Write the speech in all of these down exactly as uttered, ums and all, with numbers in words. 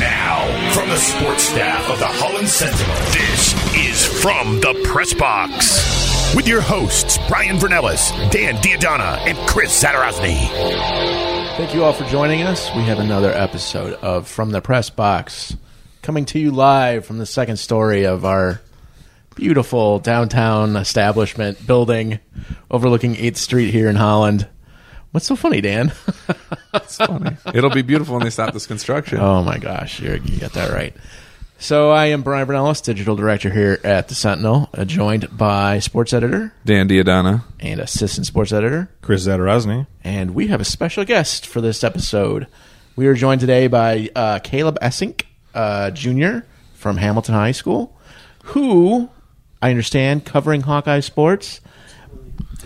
Now, from the sports staff of the Holland Sentinel, this is From the Press Box, with your hosts, Brian Vernellis, Dan Diadonna, and Chris Satarozny. Thank you all for joining us. We have another episode of From the Press Box, coming to you live from the second story of our beautiful downtown establishment building overlooking eighth street here in Holland. What's so funny, Dan? It's funny. It'll be beautiful when they stop this construction. Oh, my gosh. You're, you got that right. So I am Brian Vernellis, digital director here at the Sentinel, joined by sports editor Dan Diadonna and assistant sports editor Chris Satarozny. And we have a special guest for this episode. We are joined today by uh, Caleb Essink, uh, Junior from Hamilton High School, who, I understand, covering Hawkeye sports.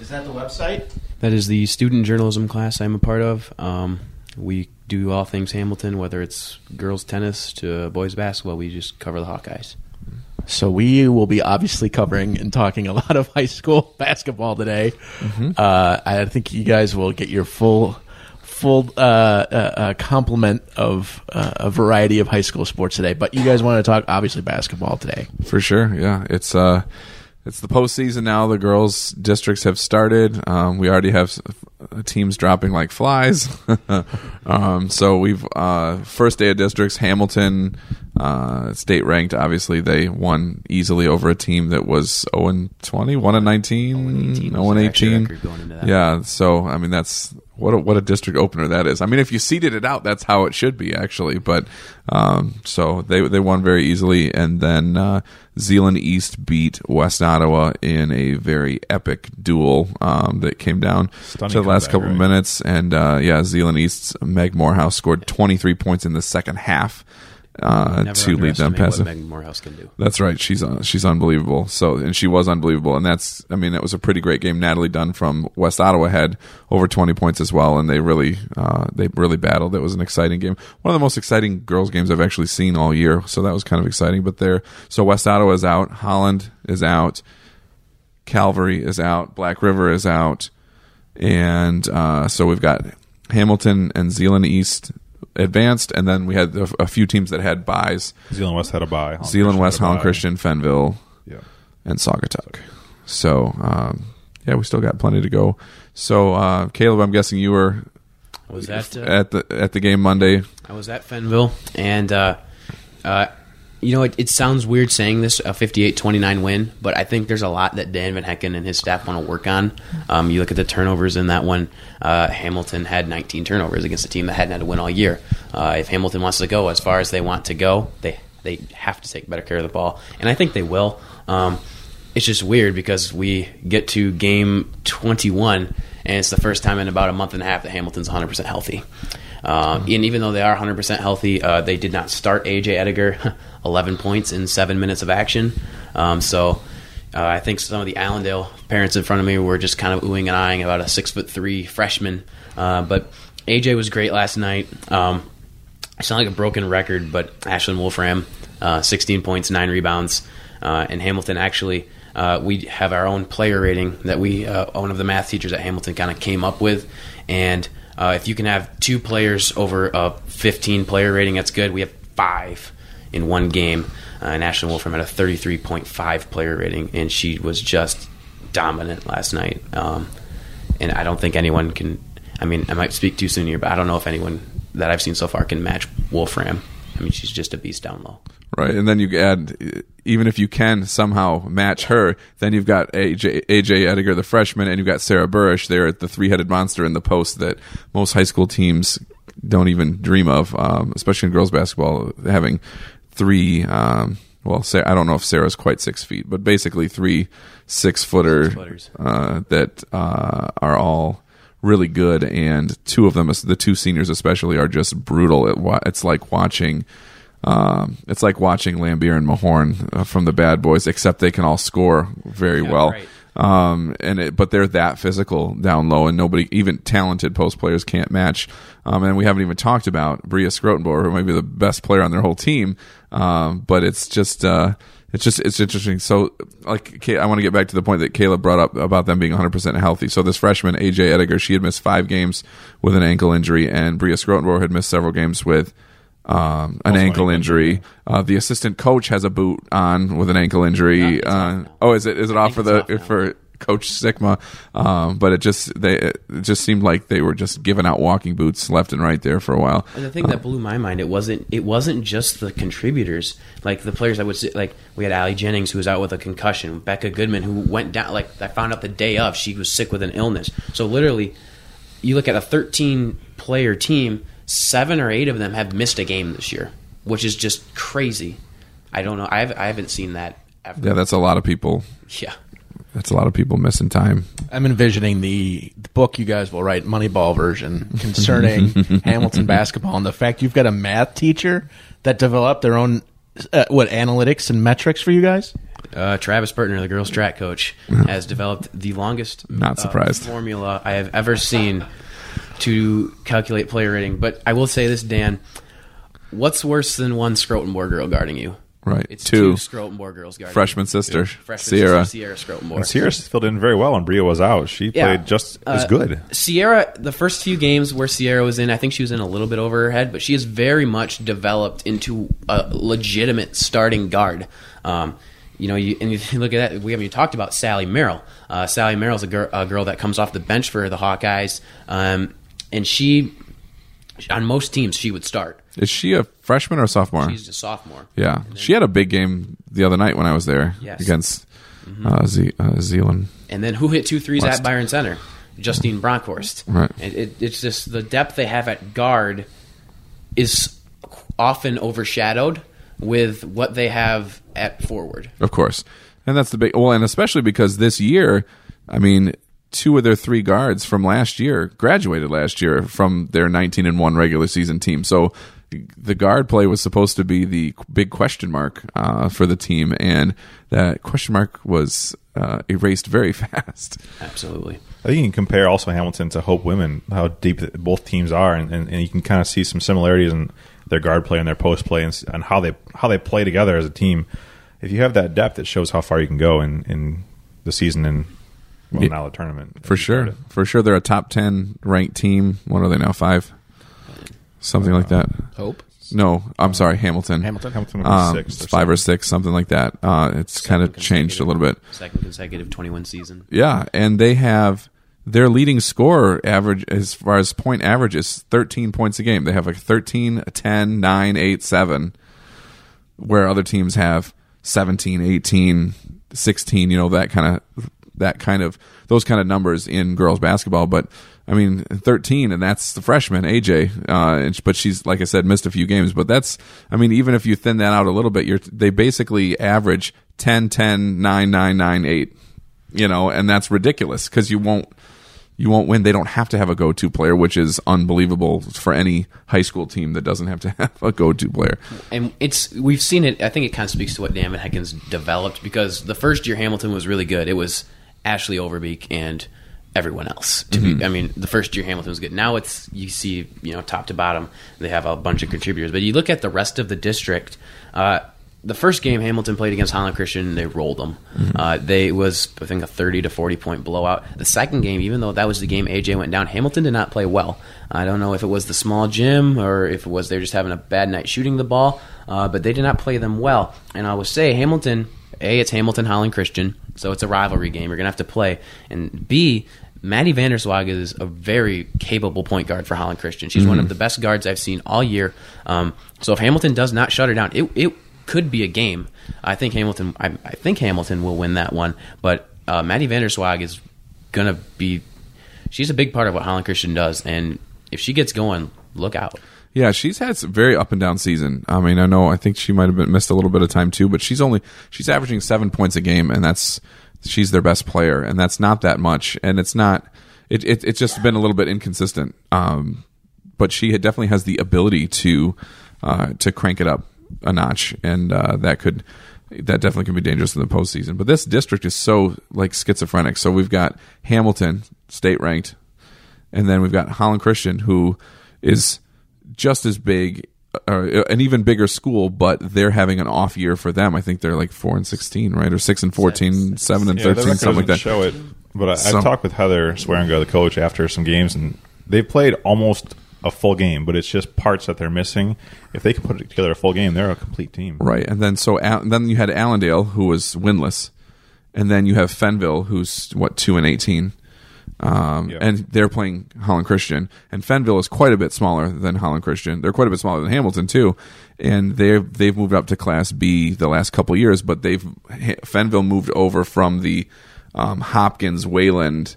Is that the website? That is the student journalism class I'm a part of. Um, we do all things Hamilton, whether it's girls tennis to boys basketball. We just cover the Hawkeyes. So we will be obviously covering and talking a lot of high school basketball today. Mm-hmm. Uh, I think you guys will get your full full uh, uh, complement of uh, a variety of high school sports today. But you guys want to talk, obviously, basketball today. For sure, yeah. It's... Uh... It's the postseason now. The girls' districts have started. Um, we already have teams dropping like flies. um, so we've uh, first day of districts. Hamilton, uh, state ranked. Obviously, they won easily over a team that was oh and twenty, one and nineteen, oh and eighteen. Yeah. So I mean, that's what a, what a district opener that is. I mean, if you seeded it out, that's how it should be actually. But um, so they they won very easily, and then. Uh, Zeeland East beat West Ottawa in a very epic duel um, that came down Stunning to the last couple of right? minutes. And, uh, yeah, Zeeland East's Meg Morehouse scored twenty-three points in the second half uh, to lead them past. Meg Morehouse can do. That's right. She's uh, she's unbelievable. So and she was unbelievable. And that's, I mean, that was a pretty great game. Natalie Dunn from West Ottawa had over twenty points as well, and they really uh, they really battled. It was an exciting game. One of the most exciting girls' games I've actually seen all year. So that was kind of exciting. But there, so West Ottawa is out, Holland is out, Calvary is out, Black River is out, and uh, so we've got Hamilton and Zeeland East advanced, and then we had a, a few teams that had buys. Zeeland West had a buy. Holland Zeeland Christian West, Holland Christian, Fennville, yeah, and Saugatuck. So, um, yeah, we still got plenty to go. So, uh, Caleb, I'm guessing you were was at, uh, at the at the game Monday. I was at Fennville, and uh, uh, you know, it, it sounds weird saying this, a fifty-eight twenty-nine win, but I think there's a lot that Dan Van Hecken and his staff want to work on. Um, you look at the turnovers in that one. Uh, Hamilton had nineteen turnovers against a team that hadn't had a win all year. Uh, if Hamilton wants to go as far as they want to go, they they have to take better care of the ball, and I think they will. Um, it's just weird because we get to game twenty-one, and it's the first time in about a month and a half that Hamilton's one hundred percent healthy. Uh, and even though they are one hundred percent healthy, uh, they did not start A J. Ediger, eleven points in seven minutes of action. Um, so uh, I think some of the Allendale parents in front of me were just kind of oohing and eyeing about a six-foot-three freshman. Uh, but A J was great last night. Um, it's not like a broken record, but Ashlyn Wolfram, uh, sixteen points, nine rebounds. Uh, and Hamilton actually... Uh, we have our own player rating that we, uh, one of the math teachers at Hamilton kind of came up with. And uh, if you can have two players over a fifteen player rating, that's good. We have five in one game. Uh, and Ashlyn Wolfram had a thirty-three point five player rating, and she was just dominant last night. Um, and I don't think anyone can, I mean, I might speak too soon here, but I don't know if anyone that I've seen so far can match Wolfram. I mean, she's just a beast down low. Right, and then you add, even if you can somehow match her, then you've got A J, A J Ediger, the freshman, and you've got Sarah Burrish there at the three-headed monster in the post that most high school teams don't even dream of, um, especially in girls basketball, having three, um, well, I don't know if Sarah's quite six feet, but basically three six-footer, six-footers uh, that uh, are all really good, and two of them, the two seniors especially, are just brutal. It, it's like watching um, it's like watching Lambier and Mahorn from the Bad Boys, except they can all score very yeah, well. Right. Um, and it, but they're that physical down low, and nobody, even talented post players, can't match. Um, and we haven't even talked about Bria Schrotenboer, who might be the best player on their whole team. Um, but it's just, uh, it's just, it's interesting. So, like, I want to get back to the point that Caleb brought up about them being one hundred percent healthy. So this freshman, A J. Ediger, she had missed five games with an ankle injury, and Bria Schrotenboer had missed several games with Um, an ankle injury. Uh, the assistant coach has a boot on with an ankle injury. Uh, oh, is it is it off for the for Coach Sigma? Um, but it just they it just seemed like they were just giving out walking boots left and right there for a while. And the thing uh, that blew my mind, it wasn't it wasn't just the contributors, like the players that would sit, like we had Allie Jennings, who was out with a concussion, Becca Goodman, who went down. Like I found out the day of, she was sick with an illness. So literally, you look at a thirteen player team. Seven or eight of them have missed a game this year, which is just crazy. I don't know. I've, I haven't seen that ever. Yeah, that's a lot of people. Yeah. That's a lot of people missing time. I'm envisioning the, the book you guys will write, Moneyball version, concerning Hamilton basketball, and the fact you've got a math teacher that developed their own, uh, what, analytics and metrics for you guys? Uh, Travis Burtner, the girls' track coach, has developed the longest Not surprised. Uh, formula I have ever seen to calculate player rating. But I will say this, Dan, what's worse than one Schrotenboer girl guarding you? Right. It's two, two Schrotenboer girls guarding freshman you. Sister, freshman Sierra. sister, Sierra Schrotenboer. And Sierra filled in very well when Bria was out. She yeah. played just uh, as good. Sierra, the first few games where Sierra was in, I think she was in a little bit over her head, but she has very much developed into a legitimate starting guard. Um, You know, you, and you look at that. We haven't even talked about Sally Merrill. Uh, Sally Merrill's a, gir- a girl that comes off the bench for the Hawkeyes, um, and she, on most teams, she would start. Is she a freshman or a sophomore? She's a sophomore. Yeah, then, she had a big game the other night when I was there yes. against mm-hmm. uh, Ze- uh, Zeeland. And then who hit two threes West. At Byron Center? Justine Bronkhorst. Right. And it, it's just the depth they have at guard is often overshadowed with what they have at forward. Of course. And that's the big... Well, and especially because this year, I mean, two of their three guards from last year graduated last year from their nineteen and one regular season team. So the guard play was supposed to be the big question mark uh, for the team, and that question mark was uh, erased very fast. Absolutely. I think you can compare also Hamilton to Hope Women, how deep both teams are, and, and, and you can kind of see some similarities in their guard play and their post play, and, and how they how they play together as a team. If you have that depth, it shows how far you can go in, in the season and well, yeah, now the tournament. For sure. For sure. They're a top ten ranked team. What are they now? Five? Something uh, like that. Hope? No, I'm uh, sorry, Hamilton. Hamilton? Hamilton was six. Um, or five or six, something like that. Uh, it's kind of changed a little bit. Second consecutive twenty-one season. Yeah, and they have... Their leading scorer average, as far as point average, is thirteen points a game. They have like thirteen, ten, nine, eight, seven, where other teams have seventeen, eighteen, sixteen, you know, that kind of, that kind of, those kind of numbers in girls basketball. But, I mean, thirteen, and that's the freshman, A J. Uh, but she's, like I said, missed a few games. But that's, I mean, even if you thin that out a little bit, you're, they basically average ten, ten, nine, nine, nine, eight, you know, and that's ridiculous because you won't, You won't win. They don't have to have a go-to player, which is unbelievable for any high school team that doesn't have to have a go-to player. And it's we've seen it. I think it kind of speaks to what Dan Hennigan's developed, because the first year Hamilton was really good. It was Ashley Overbeek and everyone else. To mm-hmm. be, I mean, the first year Hamilton was good. Now it's you see, you know, top to bottom, they have a bunch of contributors. But you look at the rest of the district. Uh, The first game Hamilton played against Holland Christian, they rolled them. Mm-hmm. Uh, they was, I think, a thirty to forty point blowout. The second game, even though that was the game A J went down, Hamilton did not play well. I don't know if it was the small gym or if it was they were just having a bad night shooting the ball, uh, but they did not play them well. And I would say Hamilton, A, it's Hamilton Holland Christian, so it's a rivalry game. You're going to have to play. And B, Maddie Vanderzwaag is a very capable point guard for Holland Christian. She's mm-hmm. one of the best guards I've seen all year. Um, so if Hamilton does not shut her down, it it could be a game. I think Hamilton I, I think Hamilton will win that one, but uh, Maddie Vanderzwaag is going to be she's a big part of what Holland Christian does, and if she gets going, look out. Yeah, she's had some very up and down season. I mean, I know I think she might have been missed a little bit of time too, but she's only she's averaging seven points a game, and that's she's their best player, and that's not that much, and it's not it, it it's just been a little bit inconsistent. Um, but she had definitely has the ability to uh, to crank it up a notch, and uh, that could that definitely can be dangerous in the postseason. But this district is so like schizophrenic. So we've got Hamilton, state ranked, and then we've got Holland Christian, who is just as big, or an even bigger school, but they're having an off year for them. I think they're like four and sixteen, right, or six and fourteen, six, seven and yeah, thirteen, something like that. Show it, but I, so, I talked with Heather Swearingo, the coach, after some games, and they played almost a full game, but it's just parts that they're missing. If they can put together a full game, they're a complete team, right? And then so and then you had Allendale, who was winless, and then you have Fennville, who's what two and eighteen. Um, yep. And they're playing Holland Christian, and Fennville is quite a bit smaller than Holland Christian. They're quite a bit smaller than Hamilton too, and they've they've moved up to Class B the last couple of years. But they've Fennville moved over from the um, Hopkins Wayland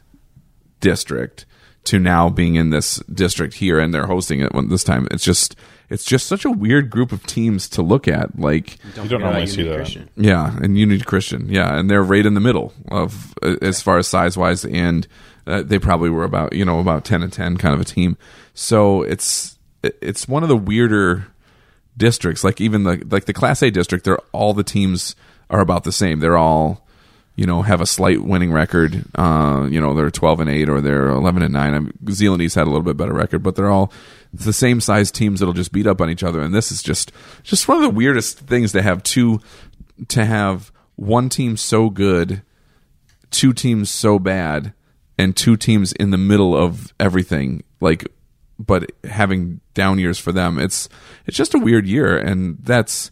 district to now being in this district here, and they're hosting it this time. It's just it's just such a weird group of teams to look at. Like you don't, you don't normally see that. Christian. Yeah, and Unity Christian. Yeah, and they're right in the middle of uh, as far as size wise and. Uh, they probably were about you know about ten and ten kind of a team, so it's it's one of the weirder districts. Like even the like the Class A district, they're all the teams are about the same. They're all you know have a slight winning record. Uh, you know they're twelve and eight or they're eleven and nine. I mean, Zeeland East had a little bit better record, but they're all it's the same size teams that'll just beat up on each other. And this is just just one of the weirdest things to have two to have one team so good, two teams so bad. And two teams in the middle of everything, like, but having down years for them. It's it's just a weird year, and that's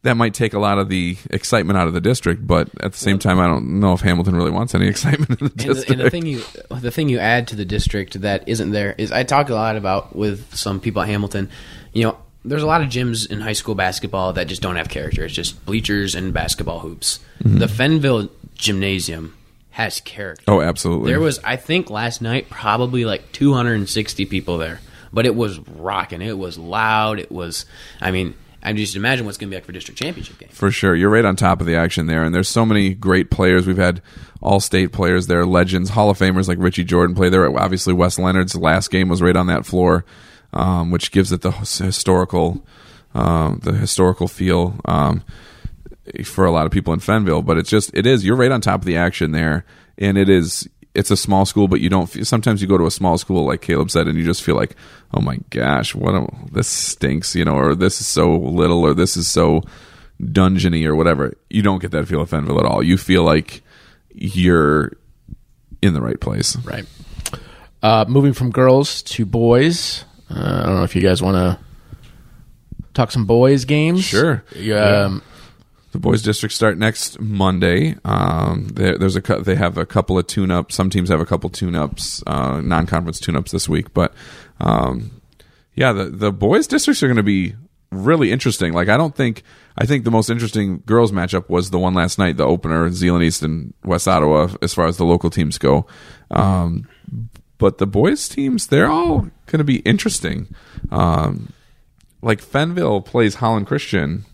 that might take a lot of the excitement out of the district. But at the same time, I don't know if Hamilton really wants any excitement in the district. And the, and the thing you the thing you add to the district that isn't there is I talk a lot about with some people at Hamilton. You know, there's a lot of gyms in high school basketball that just don't have character. It's just bleachers and basketball hoops. Mm-hmm. The Fennville Gymnasium has character. Oh, absolutely. There was, I think last night, probably like two hundred sixty people there. But it was rocking. It was loud. It was, I mean, I just imagine what's going to be like for district championship game. For sure. You're right on top of the action there. And there's so many great players. We've had all-state players there, legends, Hall of Famers like Richie Jordan play there. Obviously, Wes Leonard's last game was right on that floor, um, which gives it the historical, um, the historical feel. Um for a lot of people in Fennville, but it's just, it is, you're right on top of the action there. And it is, it's a small school, but you don't feel, sometimes you go to a small school, like Caleb said, and you just feel like, oh my gosh, what, a, this stinks, you know, or this is so little, or this is so dungeony or whatever. You don't get that feel of Fennville at all. You feel like you're in the right place. Right. Uh, moving from girls to boys. Uh, I don't know if you guys want to talk some boys games. Sure. You, um, yeah. The boys' district start next Monday. Um, there, there's a they have a couple of tune-ups. Some teams have a couple tune-ups, uh, non-conference tune-ups this week. But um, yeah, the the boys' districts are going to be really interesting. Like I don't think I think the most interesting girls' matchup was the one last night, the opener, Zeeland East and West Ottawa, as far as the local teams go. Um, but the boys' teams, they're all going to be interesting. Um, like Fennville plays Holland Christian.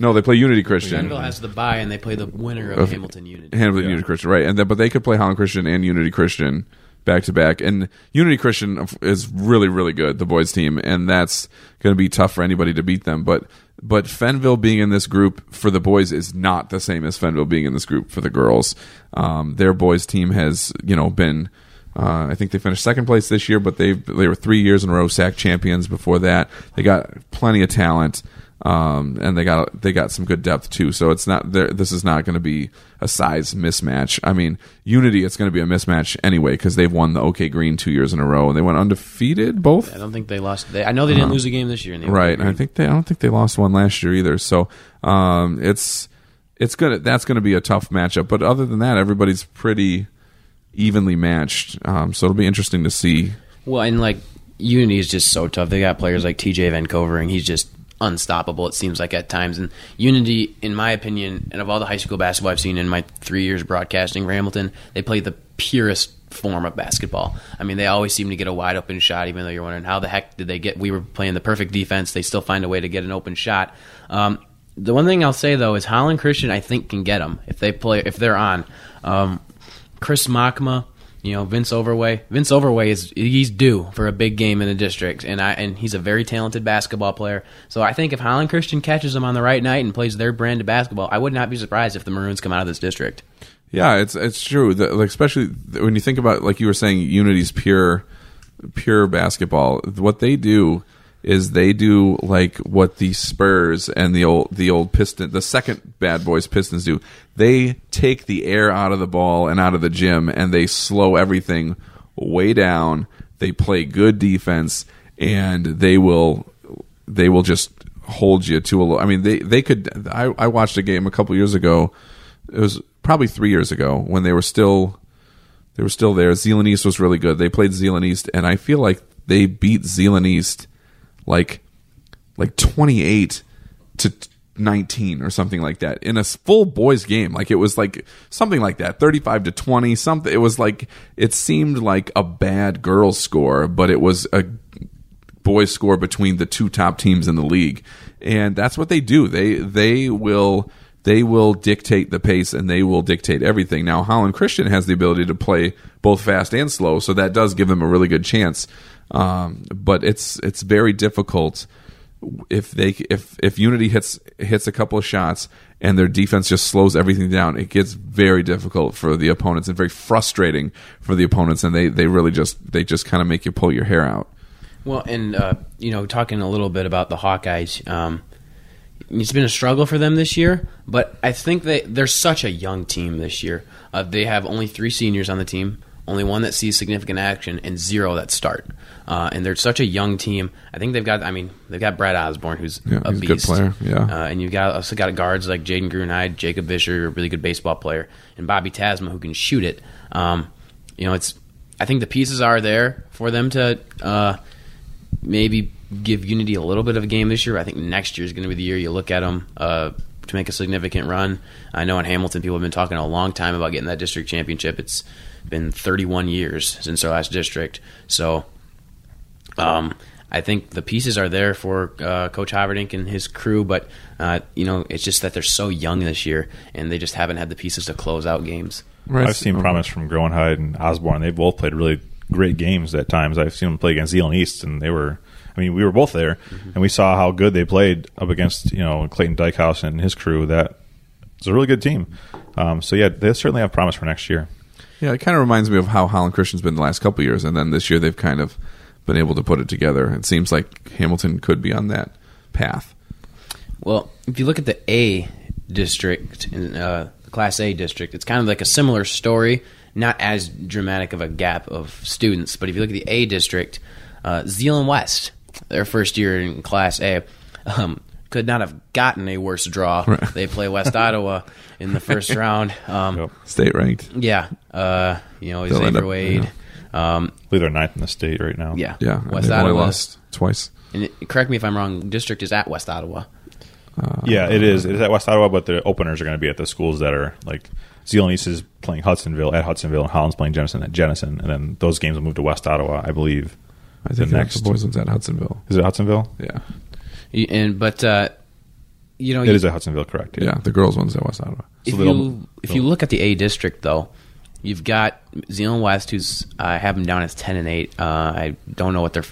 No, they play Unity Christian. Fennville has the bye, and they play the winner of, of Hamilton Unity. Hamilton yeah. Unity Christian, right? And the, but they could play Holland Christian and Unity Christian back to back. And Unity Christian is really, really good, the boys' team, and that's going to be tough for anybody to beat them. But but Fennville being in this group for the boys is not the same as Fennville being in this group for the girls. Um, their boys' team has you know been. Uh, I think they finished second place this year, but they they were three years in a row S A C champions before that. They got plenty of talent. Um, and they got they got some good depth too, so it's not this is not going to be a size mismatch. I mean, Unity, it's going to be a mismatch anyway because they've won the OK Green two years in a row and they went undefeated both. I don't think they lost. They, I know they didn't uh, lose a game this year, in the right? Green. I think they I don't think they lost one last year either. So um, it's it's good. That's going to be a tough matchup. But other than that, everybody's pretty evenly matched. Um, so it'll be interesting to see. Well, and like Unity is just so tough. They got players like T J Vancover, and he's just unstoppable, it seems like, at times. And Unity, in my opinion, and of all the high school basketball I've seen in my three years broadcasting for Hamilton, they play the purest form of basketball. I mean, they always seem to get a wide open shot, even though you're wondering how the heck did they get we were playing the perfect defense, they still find a way to get an open shot. Um, the one thing I'll say though is Holland Christian I think can get them if they play if they're on. um, Chris Machma, You know, Vince Overway. Vince Overway is he's due for a big game in the district, and I and he's a very talented basketball player. So I think if Holland Christian catches him on the right night and plays their brand of basketball, I would not be surprised if the Maroons come out of this district. Yeah, it's it's true. The, like especially when you think about, like you were saying, Unity's pure pure basketball. What they do is they do like what the Spurs and the old the old Piston, the second Bad Boys Pistons do. They take the air out of the ball and out of the gym, and they slow everything way down. They play good defense, and they will they will just hold you to a low. I mean, they they could. I, I watched a game a couple years ago. It was probably three years ago when they were still they were still there. Zeeland East was really good. They played Zeeland East, and I feel like they beat Zeeland East like like twenty-eight to nineteen or something like that in a full boys game. Like it was like something like that, thirty-five to twenty something. It was like, it seemed like a bad girls score, but it was a boys score between the two top teams in the league. And that's what they do. They they will they will dictate the pace, and they will dictate everything. Now Holland Christian has the ability to play both fast and slow, so that does give them a really good chance. Um, but it's it's very difficult if they if if Unity hits hits a couple of shots and their defense just slows everything down. It gets very difficult for the opponents and very frustrating for the opponents, and they, they really just they just kind of make you pull your hair out. Well, and uh, you know, talking a little bit about the Hawkeyes, um, it's been a struggle for them this year, but I think they they're such a young team this year. Uh, they have only three seniors on the team. Only one that sees significant action and zero that start. Uh, and they're such a young team. I think they've got, I mean, they've got Brad Osborne, who's yeah, a he's beast. A good player, yeah. Uh, and you've got also got guards like Jaden Grunheide, Jacob Vischer, a really good baseball player, and Bobby Tasma, who can shoot it. Um, you know, it's, I think the pieces are there for them to uh, maybe give Unity a little bit of a game this year. I think next year is going to be the year you look at them uh, to make a significant run. I know in Hamilton, people have been talking a long time about getting that district championship. It's been thirty-one years since our last district, so um, I think the pieces are there for uh, Coach Hoverdink and his crew, but uh, you know, it's just that they're so young this year, and they just haven't had the pieces to close out games. Right. I've seen mm-hmm. promise from Groenheid and Osborne. They both played really great games at times. I've seen them play against Zeeland East, and they were, I mean, we were both there, mm-hmm. and we saw how good they played up against, you know, Clayton Dykehouse and his crew. That it's a really good team. Um, so yeah, they certainly have promise for next year. Yeah, it kind of reminds me of how Holland Christian's been the last couple of years, and then this year they've kind of been able to put it together. It seems like Hamilton could be on that path. Well, if you look at the A district, uh, the Class A district, it's kind of like a similar story, not as dramatic of a gap of students. But if you look at the A district, uh, Zeeland West, their first year in Class A, um, could not have gotten a worse draw. Right. They play West Ottawa in the first round. Um, yep. State ranked. Yeah. Uh, you know, Xavier Wade. You know, um, I believe they're ninth in the state right now. Yeah. Yeah. West Ottawa. Only lost twice. And it, correct me if I'm wrong, district is at West Ottawa. Uh, yeah, it is. It is at West Ottawa, but the openers are going to be at the schools that are like Zeeland East is playing Hudsonville at Hudsonville, and Holland's playing Jenison at Jenison. And then those games will move to West Ottawa, I believe. I think the next boys one's at Hudsonville. Is it Hudsonville? Yeah. And but uh, you know, it you, is at Hudsonville, correct? Yeah, yeah, the girls' one's at West Ottawa. If so you if you look at the A district, though, you've got Zeeland West, who's I uh, have them down as ten and eight. Uh, I don't know what they're.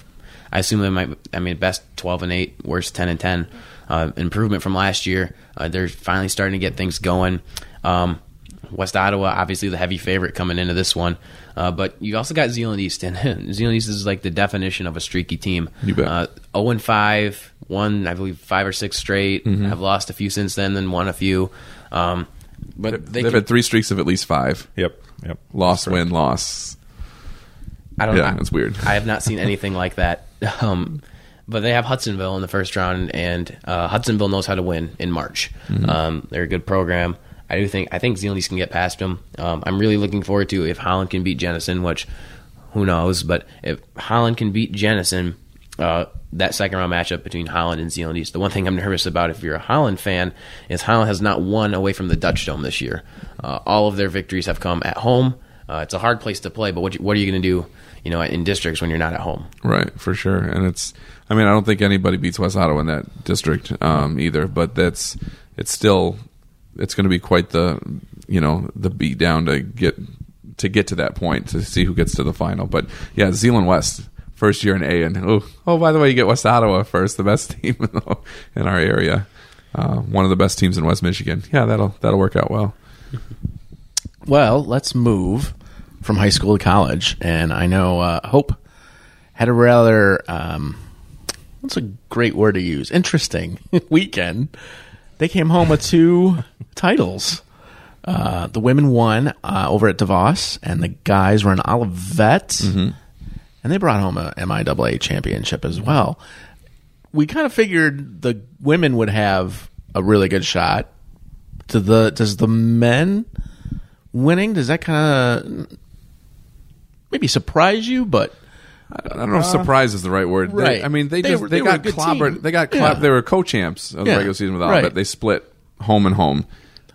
I assume they might. I mean, best twelve and eight, worst ten and ten. Uh, improvement from last year. Uh, they're finally starting to get things going. Um, West Ottawa, obviously the heavy favorite coming into this one, uh, but you also got Zeeland East, and Zeeland East is like the definition of a streaky team. You bet. Uh, zero and five. Won, I believe, five or six straight. Mm-hmm. I've lost a few since then, then won a few. Um, but they They've can, had three streaks of at least five. Yep, yep. Loss, Correct. win, loss. I don't know. Yeah, it's weird. I have not seen anything like that. Um, but they have Hudsonville in the first round, and uh, Hudsonville knows how to win in March. Mm-hmm. Um, they're a good program. I do think I think Zeeland East can get past them. Um, I'm really looking forward to if Holland can beat Jenison, which who knows, but if Holland can beat Jenison, uh, that second round matchup between Holland and Zeeland East. The one thing I'm nervous about if you're a Holland fan is Holland has not won away from the Dutch Dome this year. Uh, all of their victories have come at home. Uh, it's a hard place to play, but what, you, what are you going to do, you know, in districts when you're not at home? Right, for sure. And it's, I mean, I don't think anybody beats West Ottawa in that district um, either, but that's, it's still, it's going to be quite the, you know, the beat down to get to get to that point to see who gets to the final. But yeah, Zeeland West, first year in A, and oh, oh by the way, you get West Ottawa first, the best team in, the, in our area, uh, one of the best teams in West Michigan. Yeah, that'll that'll work out well. Well, let's move from high school to college, and I know uh, Hope had a rather um, what's a great word to use? Interesting weekend. They came home with two titles. Uh, the women won uh, over at DeVos, and the guys were in Olivet, mm-hmm. and they brought home a M I A A championship as well. We kind of figured the women would have a really good shot. To the does the men winning, does that kind of maybe surprise you? But I don't, I don't know if "surprise" is the right word. Right. They, I mean, they they, just, were, they, they got clobbered. They got clobbered. Yeah. They were co-champs of yeah. the regular season with Olivet. Right. They split home and home.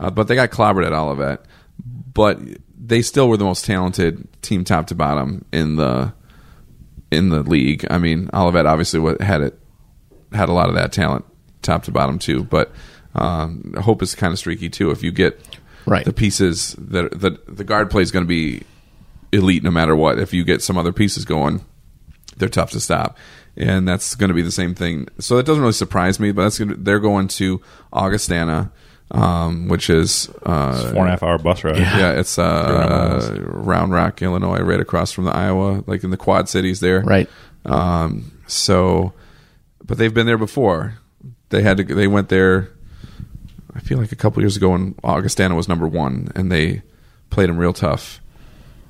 Uh, but they got clobbered at Olivet, but they still were the most talented team, top to bottom, in the in the league. I mean, Olivet obviously had it had a lot of that talent, top to bottom too. But um, Hope is kind of streaky too. If you get right. the pieces that the the guard play is going to be elite no matter what. If you get some other pieces going, they're tough to stop. And that's going to be the same thing. So that doesn't really surprise me. But that's gonna, they're going to Augustana. Um, which is uh, it's a four and a half hour bus ride. Yeah, yeah it's uh, Round Rock, Illinois, right across from the Iowa, like in the Quad Cities there. Right. Um, so, but they've been there before. They had to. They went there. I feel like a couple years ago when Augustana was number one, and they played them real tough,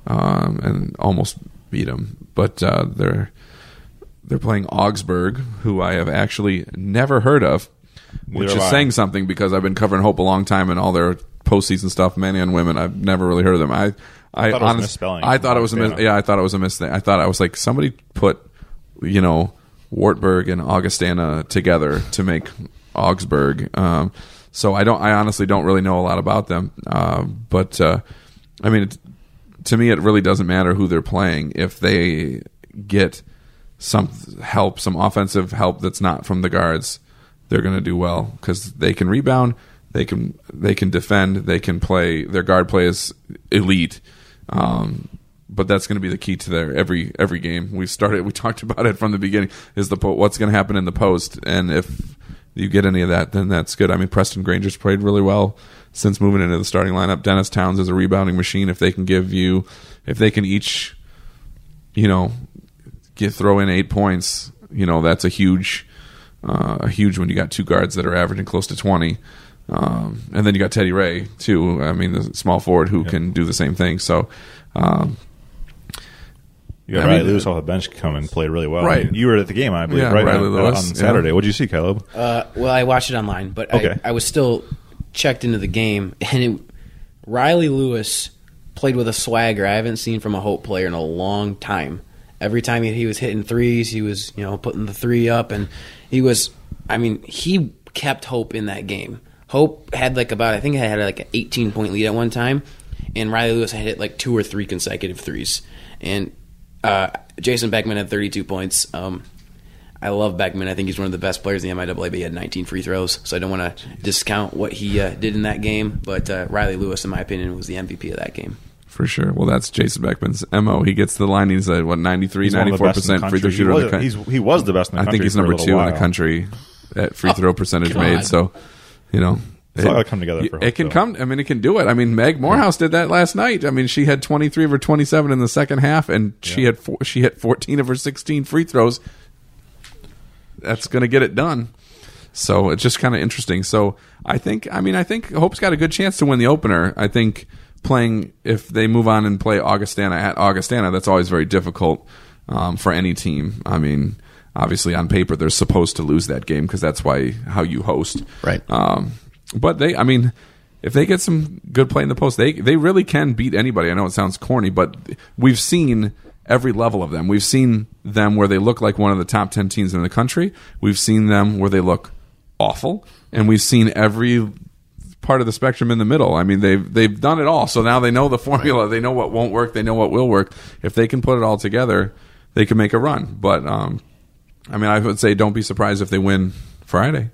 um, and almost beat them. But uh, they're they're playing Augsburg, who I have actually never heard of. Which is saying something because I've been covering Hope a long time and all their postseason stuff, men and women. I've never really heard of them. I, I, I thought it was honest, a misspelling. I thought it was a mis- yeah. I thought it was a mis- I thought I was like somebody put, you know, Wartburg and Augustana together to make Augsburg. Um, so I don't. I honestly don't really know a lot about them. Uh, but uh, I mean, it, to me, it really doesn't matter who they're playing if they get some help, some offensive help that's not from the guards. They're going to do well because they can rebound, they can they can defend, they can play. Their guard play is elite, um, but that's going to be the key to their every every game. We started, we talked about it from the beginning. Is the po- what's going to happen in the post, and if you get any of that, then that's good. I mean, Preston Granger's played really well since moving into the starting lineup. Dennis Towns is a rebounding machine. If they can give you, if they can each, you know, get throw in eight points, you know, that's a huge. Uh, a huge one. You got two guards that are averaging close to twenty, um, and then you got Teddy Ray too. I mean, the small forward who yep. can do the same thing. So, um, you got I Riley mean, Lewis off the bench come and play really well. Right, I mean, you were at the game, I believe. Yeah, right, Riley on, Lewis. On Saturday. Yeah. What did you see, Caleb? Uh, well, I watched it online, but okay. I, I was still checked into the game, and it, Riley Lewis played with a swagger I haven't seen from a Hope player in a long time. Every time he was hitting threes, he was, you know, putting the three up, and he was, I mean, he kept Hope in that game. Hope had like about, I think I had like an eighteen-point lead at one time, and Riley Lewis had hit like two or three consecutive threes. And uh, Jason Beckman had thirty-two points. Um, I love Beckman. I think he's one of the best players in the M I A A, but he had nineteen free throws, so I don't want to discount what he uh, did in that game. But uh, Riley Lewis, in my opinion, was the M V P of that game. For sure. Well, that's Jason Beckman's M O. He gets the line. He's at, what, ninety-three, he's ninety-four percent free throw shooter in the country. He was, he was the best in the country. I think he's number two while. in the country at free throw oh, percentage God. made. So, you know. It's all got to come together for Hope, It can though. come. I mean, it can do it. I mean, Meg Morehouse yeah. did that last night. I mean, she had twenty-three of her twenty-seven in the second half, and yeah. she had four, she hit fourteen of her sixteen free throws. That's going to get it done. So, it's just kind of interesting. So, I think, I mean, I think Hope's got a good chance to win the opener. I think... Playing if they move on and play Augustana at Augustana, that's always very difficult um, for any team. I mean, obviously on paper they're supposed to lose that game because that's why how you host, right? Um, but they, I mean, if they get some good play in the post, they they really can beat anybody. I know it sounds corny, but we've seen every level of them. We've seen them where they look like one of the top ten teams in the country. We've seen them where they look awful, and we've seen every. Part of the spectrum in the middle. I mean, they've they've done it all, so now they know the formula. They know what won't work. They know what will work. If they can put it all together, they can make a run. But um I mean, I would say don't be surprised if they win Friday.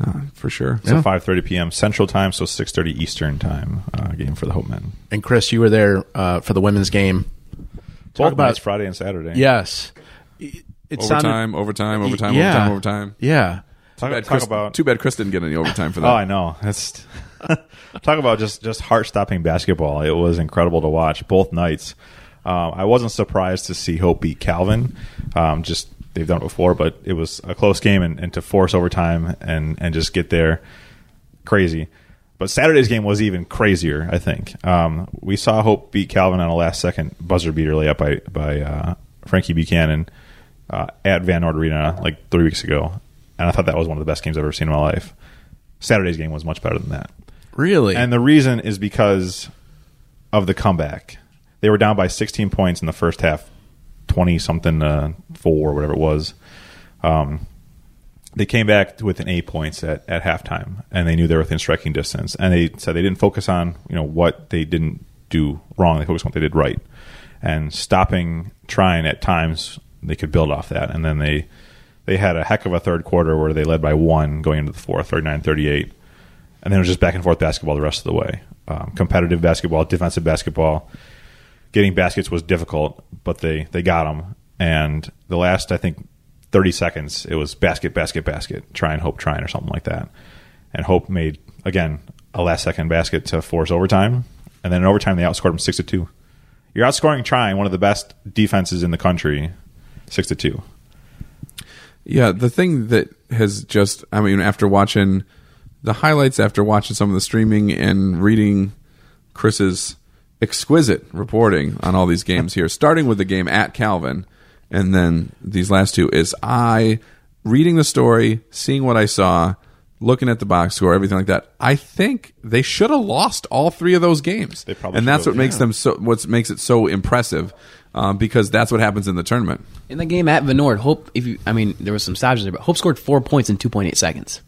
Uh, for sure. So yeah. five thirty p.m. Central Time, so six thirty Eastern Time uh, game for the Hope men. And Chris, you were there uh, for the women's game. Talk about it's Friday and Saturday. Yes. It overtime, sounded, overtime, overtime, yeah. overtime, overtime. Yeah. Talk, too, bad talk Chris, about, too bad Chris didn't get any overtime for that. Oh, I know. That's, talk about just, just heart-stopping basketball. It was incredible to watch both nights. Um, I wasn't surprised to see Hope beat Calvin. Um, just they've done it before, but it was a close game, and, and to force overtime and, and just get there, crazy. But Saturday's game was even crazier, I think. Um, we saw Hope beat Calvin on a last-second buzzer beater layup by by uh, Frankie Buchanan uh, at Van Noord Arena like three weeks ago, and I thought that was one of the best games I've ever seen in my life. Saturday's game was much better than that. Really? And the reason is because of the comeback. They were down by sixteen points in the first half, twenty-something, uh, four, whatever it was. Um, they came back within eight points at, at halftime, and they knew they were within striking distance. And they said they didn't focus on, you know, what they didn't do wrong. They focused on what they did right. And stopping, trying at times, they could build off that. And then they they had a heck of a third quarter where they led by one going into the fourth, thirty-nine thirty-eight. And then it was just back-and-forth basketball the rest of the way. Um, competitive basketball, defensive basketball. Getting baskets was difficult, but they, they got them. And the last, I think, thirty seconds, it was basket, basket, basket, try and Hope, trying or something like that. And Hope made, again, a last-second basket to force overtime. And then in overtime, they outscored them six to two. You're outscoring trying one of the best defenses in the country, six to two. Yeah, the thing that has just, I mean, after watching the highlights, after watching some of the streaming and reading Chris's exquisite reporting on all these games here, starting with the game at Calvin and then these last two, is I reading the story, seeing what I saw, looking at the box score, everything like that. I think they should have lost all three of those games. They probably and that's what yeah. makes them so what makes it so impressive, um, because that's what happens in the tournament. In the game at Van Noord, Hope, if you I mean there was some stoppages there, but Hope scored four points in two point eight seconds.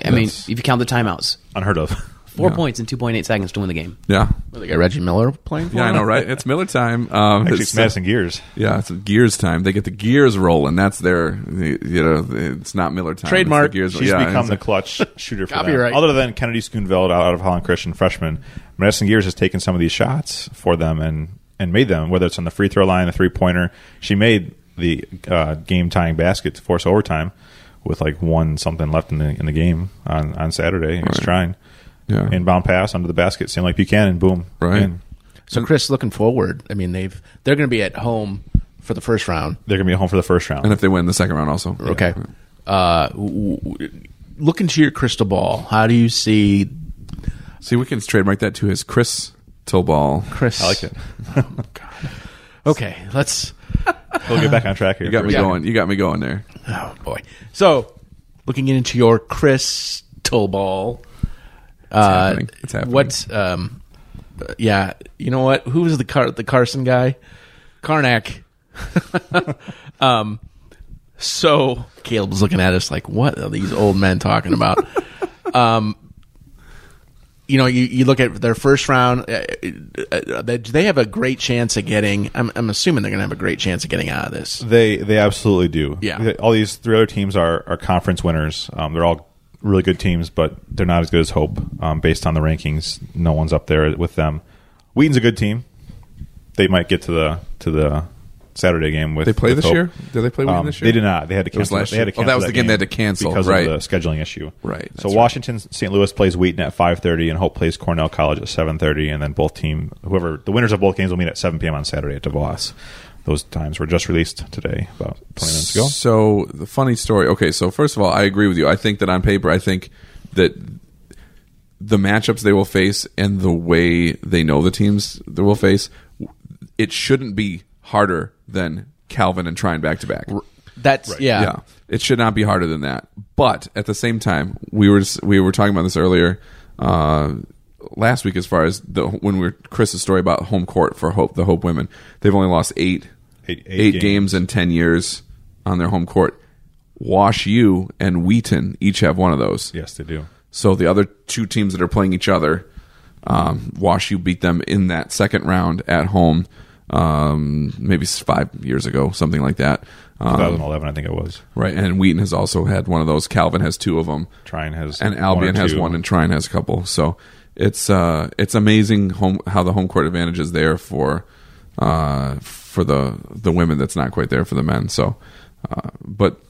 I that's mean, if you count the timeouts. Unheard of. Four yeah. points in two point eight seconds to win the game. Yeah. Well, they got Reggie Miller playing for Yeah, them? I know, right? It's Miller time. Um, Actually, it's Madison Gears. Yeah, it's Gears time. They get the gears rolling. That's their, you know, it's not Miller time. Trademark. Gears. She's yeah, become the clutch shooter for Copyright. Them. Other than Kennedy Schoonveld out of Holland Christian freshman, Madison Gears has taken some of these shots for them and, and made them, whether it's on the free throw line, the three-pointer. She made the uh, game-tying basket to force overtime with like one something left in the in the game on, on Saturday. He was right. trying. Yeah. Inbound pass under the basket, seemed like Buchanan, boom. Right. In. So, Chris, looking forward, I mean, they've, they're going to be at home for the first round. They're going to be at home for the first round. And if they win the second round also. Okay. Yeah. Uh, w- w- look into your crystal ball. How do you see? See, we can trademark that to his crystal ball. Chris. I like it. Oh, my God. Okay, let's. We'll get back on track here. You got me going. You got me going there. Oh, boy. So, looking into your crystal ball. It's uh, happening. It's happening. What's um, yeah? You know what? Who was the Car- the Carson guy? Karnak. um, so Caleb's looking at us like, what are these old men talking about? um, you know, you, you look at their first round. Uh, uh, they, do they have a great chance of getting? I'm I'm assuming they're going to have a great chance of getting out of this. They they absolutely do. Yeah. All these three other teams are are conference winners. Um, they're all really good teams, but they're not as good as Hope. Um, based on the rankings, no one's up there with them. Wheaton's a good team. They might get to the to the Saturday game with. They play with this Hope. Year? Did they play Wheaton um, this year? They did not. They had to cancel. They had to cancel. Oh, that was that the game they had to cancel because right. of the scheduling issue. Right. So Washington, right. Saint Louis plays Wheaton at five thirty, and Hope plays Cornell College at seven thirty, and then both team whoever the winners of both games will meet at seven p.m. on Saturday at DeVos. Those times were just released today, about twenty minutes ago. So the funny story. Okay, so first of all, I agree with you. I think that on paper, I think that the matchups they will face and the way they know the teams they will face, it shouldn't be harder than Calvin and Trine back to back. That's right. yeah. yeah. It should not be harder than that. But at the same time, we were just, we were talking about this earlier uh, last week as far as the when we were Chris's story about home court for Hope, the Hope women. They've only lost eight. Eight, eight, eight games in ten years on their home court. Wash U and Wheaton each have one of those. Yes, they do. So the other two teams that are playing each other, um, Wash U beat them in that second round at home. um, maybe five years ago, something like that. twenty eleven, um, I think it was. Right, and Wheaton has also had one of those. Calvin has two of them. Trine has and Albion one has one, and Trine has a couple. So it's uh, it's amazing home, how the home court advantage is there for uh, for the the women. That's not quite there for the men. So, uh, but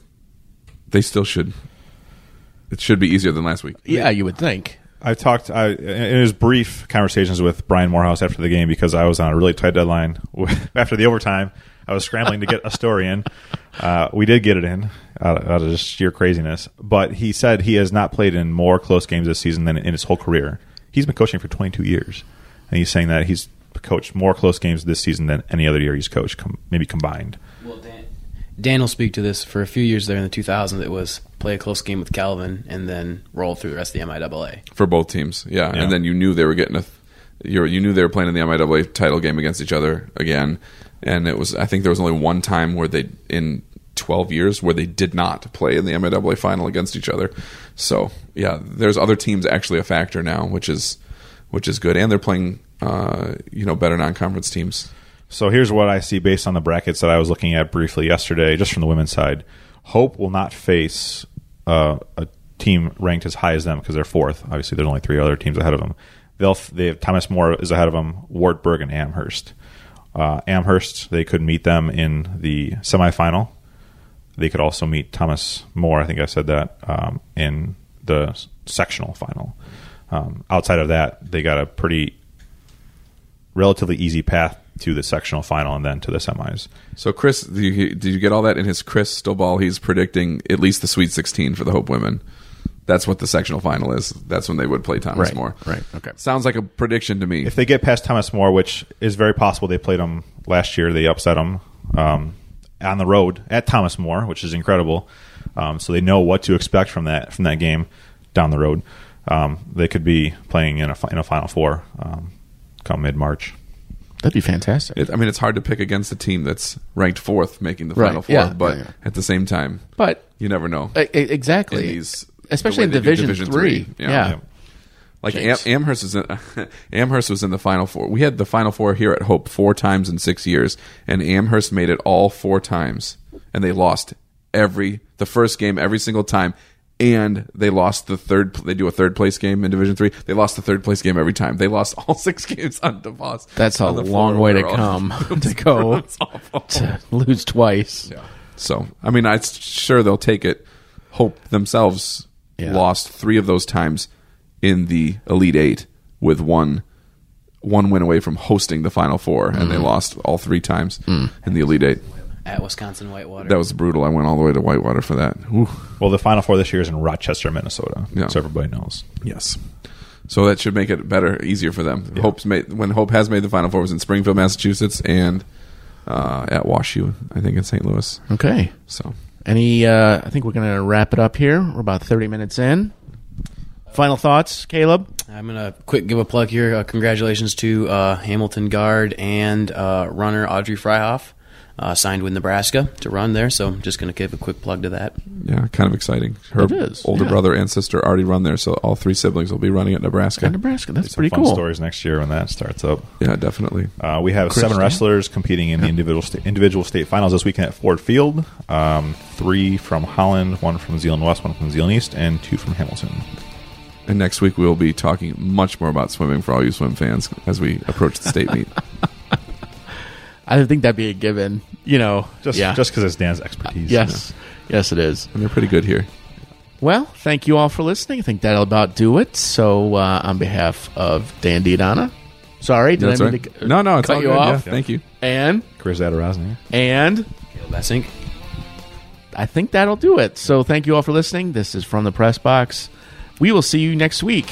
they still should. It should be easier than last week. Yeah, you would think. I talked I, in his brief conversations with Brian Morehouse after the game because I was on a really tight deadline. After the overtime, I was scrambling to get a story in. Uh, we did get it in out of, out of just sheer craziness. But he said he has not played in more close games this season than in his whole career. He's been coaching for twenty-two years, and he's saying that he's coached more close games this season than any other year he's coached, com- maybe combined. Well, Dan, Dan will speak to this. For a few years there in the two thousands, it was play a close game with Calvin and then roll through the rest of the M I A A for both teams. Yeah, yeah. And then you knew they were getting a, you you knew they were playing in the M I A A title game against each other again. And it was, I think there was only one time where they in twelve years where they did not play in the M I A A final against each other. So yeah, there's other teams actually a factor now, which is which is good, and they're playing uh, you know better non-conference teams. So here's what I see based on the brackets that I was looking at briefly yesterday, just from the women's side. Hope will not face uh, a team ranked as high as them because they're fourth. Obviously, there's only three other teams ahead of them. They'll they have Thomas More is ahead of them, Wartburg and Amherst. Uh, Amherst, they could meet them in the semifinal. They could also meet Thomas More, I think I said that, um, in the sectional final. Um, outside of that, they got a pretty relatively easy path to the sectional final and then to the semis. So Chris, did you, did you get all that in his crystal ball? He's predicting at least the Sweet sixteen for the Hope women. That's what the sectional final is. That's when they would play Thomas right, More. Right, okay. Sounds like a prediction to me. If they get past Thomas More, which is very possible, they played them last year. They upset them um, on the road at Thomas More, which is incredible. Um, so they know what to expect from that from that game down the road. Um, they could be playing in a, in a Final Four um, come mid-March. That'd be fantastic. It, I mean, it's hard to pick against a team that's ranked fourth making the Final right, Four, yeah, but yeah, yeah. at the same time, but you never know. I, I, exactly. In these, especially the in Division, Division three. three. Yeah. yeah. yeah. Like Am- Amherst, is in, Amherst was in the Final Four. We had the Final Four here at Hope four times in six years, and Amherst made it all four times, and they lost every the first game every single time. And they lost the third. They do a third place game in Division Three. They lost the third place game every time. They lost all six games on DeVos. That's on a long way to come to go to lose twice. Yeah. So I mean, I'm sure they'll take it. Hope themselves yeah. lost three of those times in the Elite Eight with one one win away from hosting the Final Four, mm. and they lost all three times mm. in the Elite Eight. At Wisconsin Whitewater. That was brutal. I went all the way to Whitewater for that. Ooh. Well, the Final Four this year is in Rochester, Minnesota, yeah. so everybody knows. Yes. So that should make it better, easier for them. Yeah. Hope's made, when Hope has made the Final Four, it was in Springfield, Massachusetts, and uh, at WashU, I think, in Saint Louis. Okay. So any? Uh, I think we're going to wrap it up here. We're about thirty minutes in. Final thoughts, Caleb? I'm going to quick give a plug here. Uh, congratulations to uh, Hamilton guard and uh, runner Audrey Freihoff. Uh, signed with Nebraska to run there, so I'm just going to give a quick plug to that. Yeah, kind of exciting. Her it is, older yeah. brother and sister already run there, so all three siblings will be running at Nebraska. At Nebraska, that's pretty fun cool. Stories next year when that starts up. Yeah, definitely. Uh, we have Chris seven wrestlers competing in yeah. the individual sta- individual state finals this weekend at Ford Field. Um, three from Holland, one from Zeeland West, one from Zeeland East, and two from Hamilton. And next week we'll be talking much more about swimming for all you swim fans as we approach the state meet. I think that'd be a given, you know. Just yeah. just because it's Dan's expertise. Yes. You know? Yes, it is. And they're pretty good here. Well, thank you all for listening. I think that'll about do it. So uh, on behalf of Dan Diadonna, sorry, did That's I mean right. to no, no, it's cut all you good. off? Yeah. Thank you. And Chris Satarozny. And Caleb Essink. I think that'll do it. So thank you all for listening. This is From the Press Box. We will see you next week.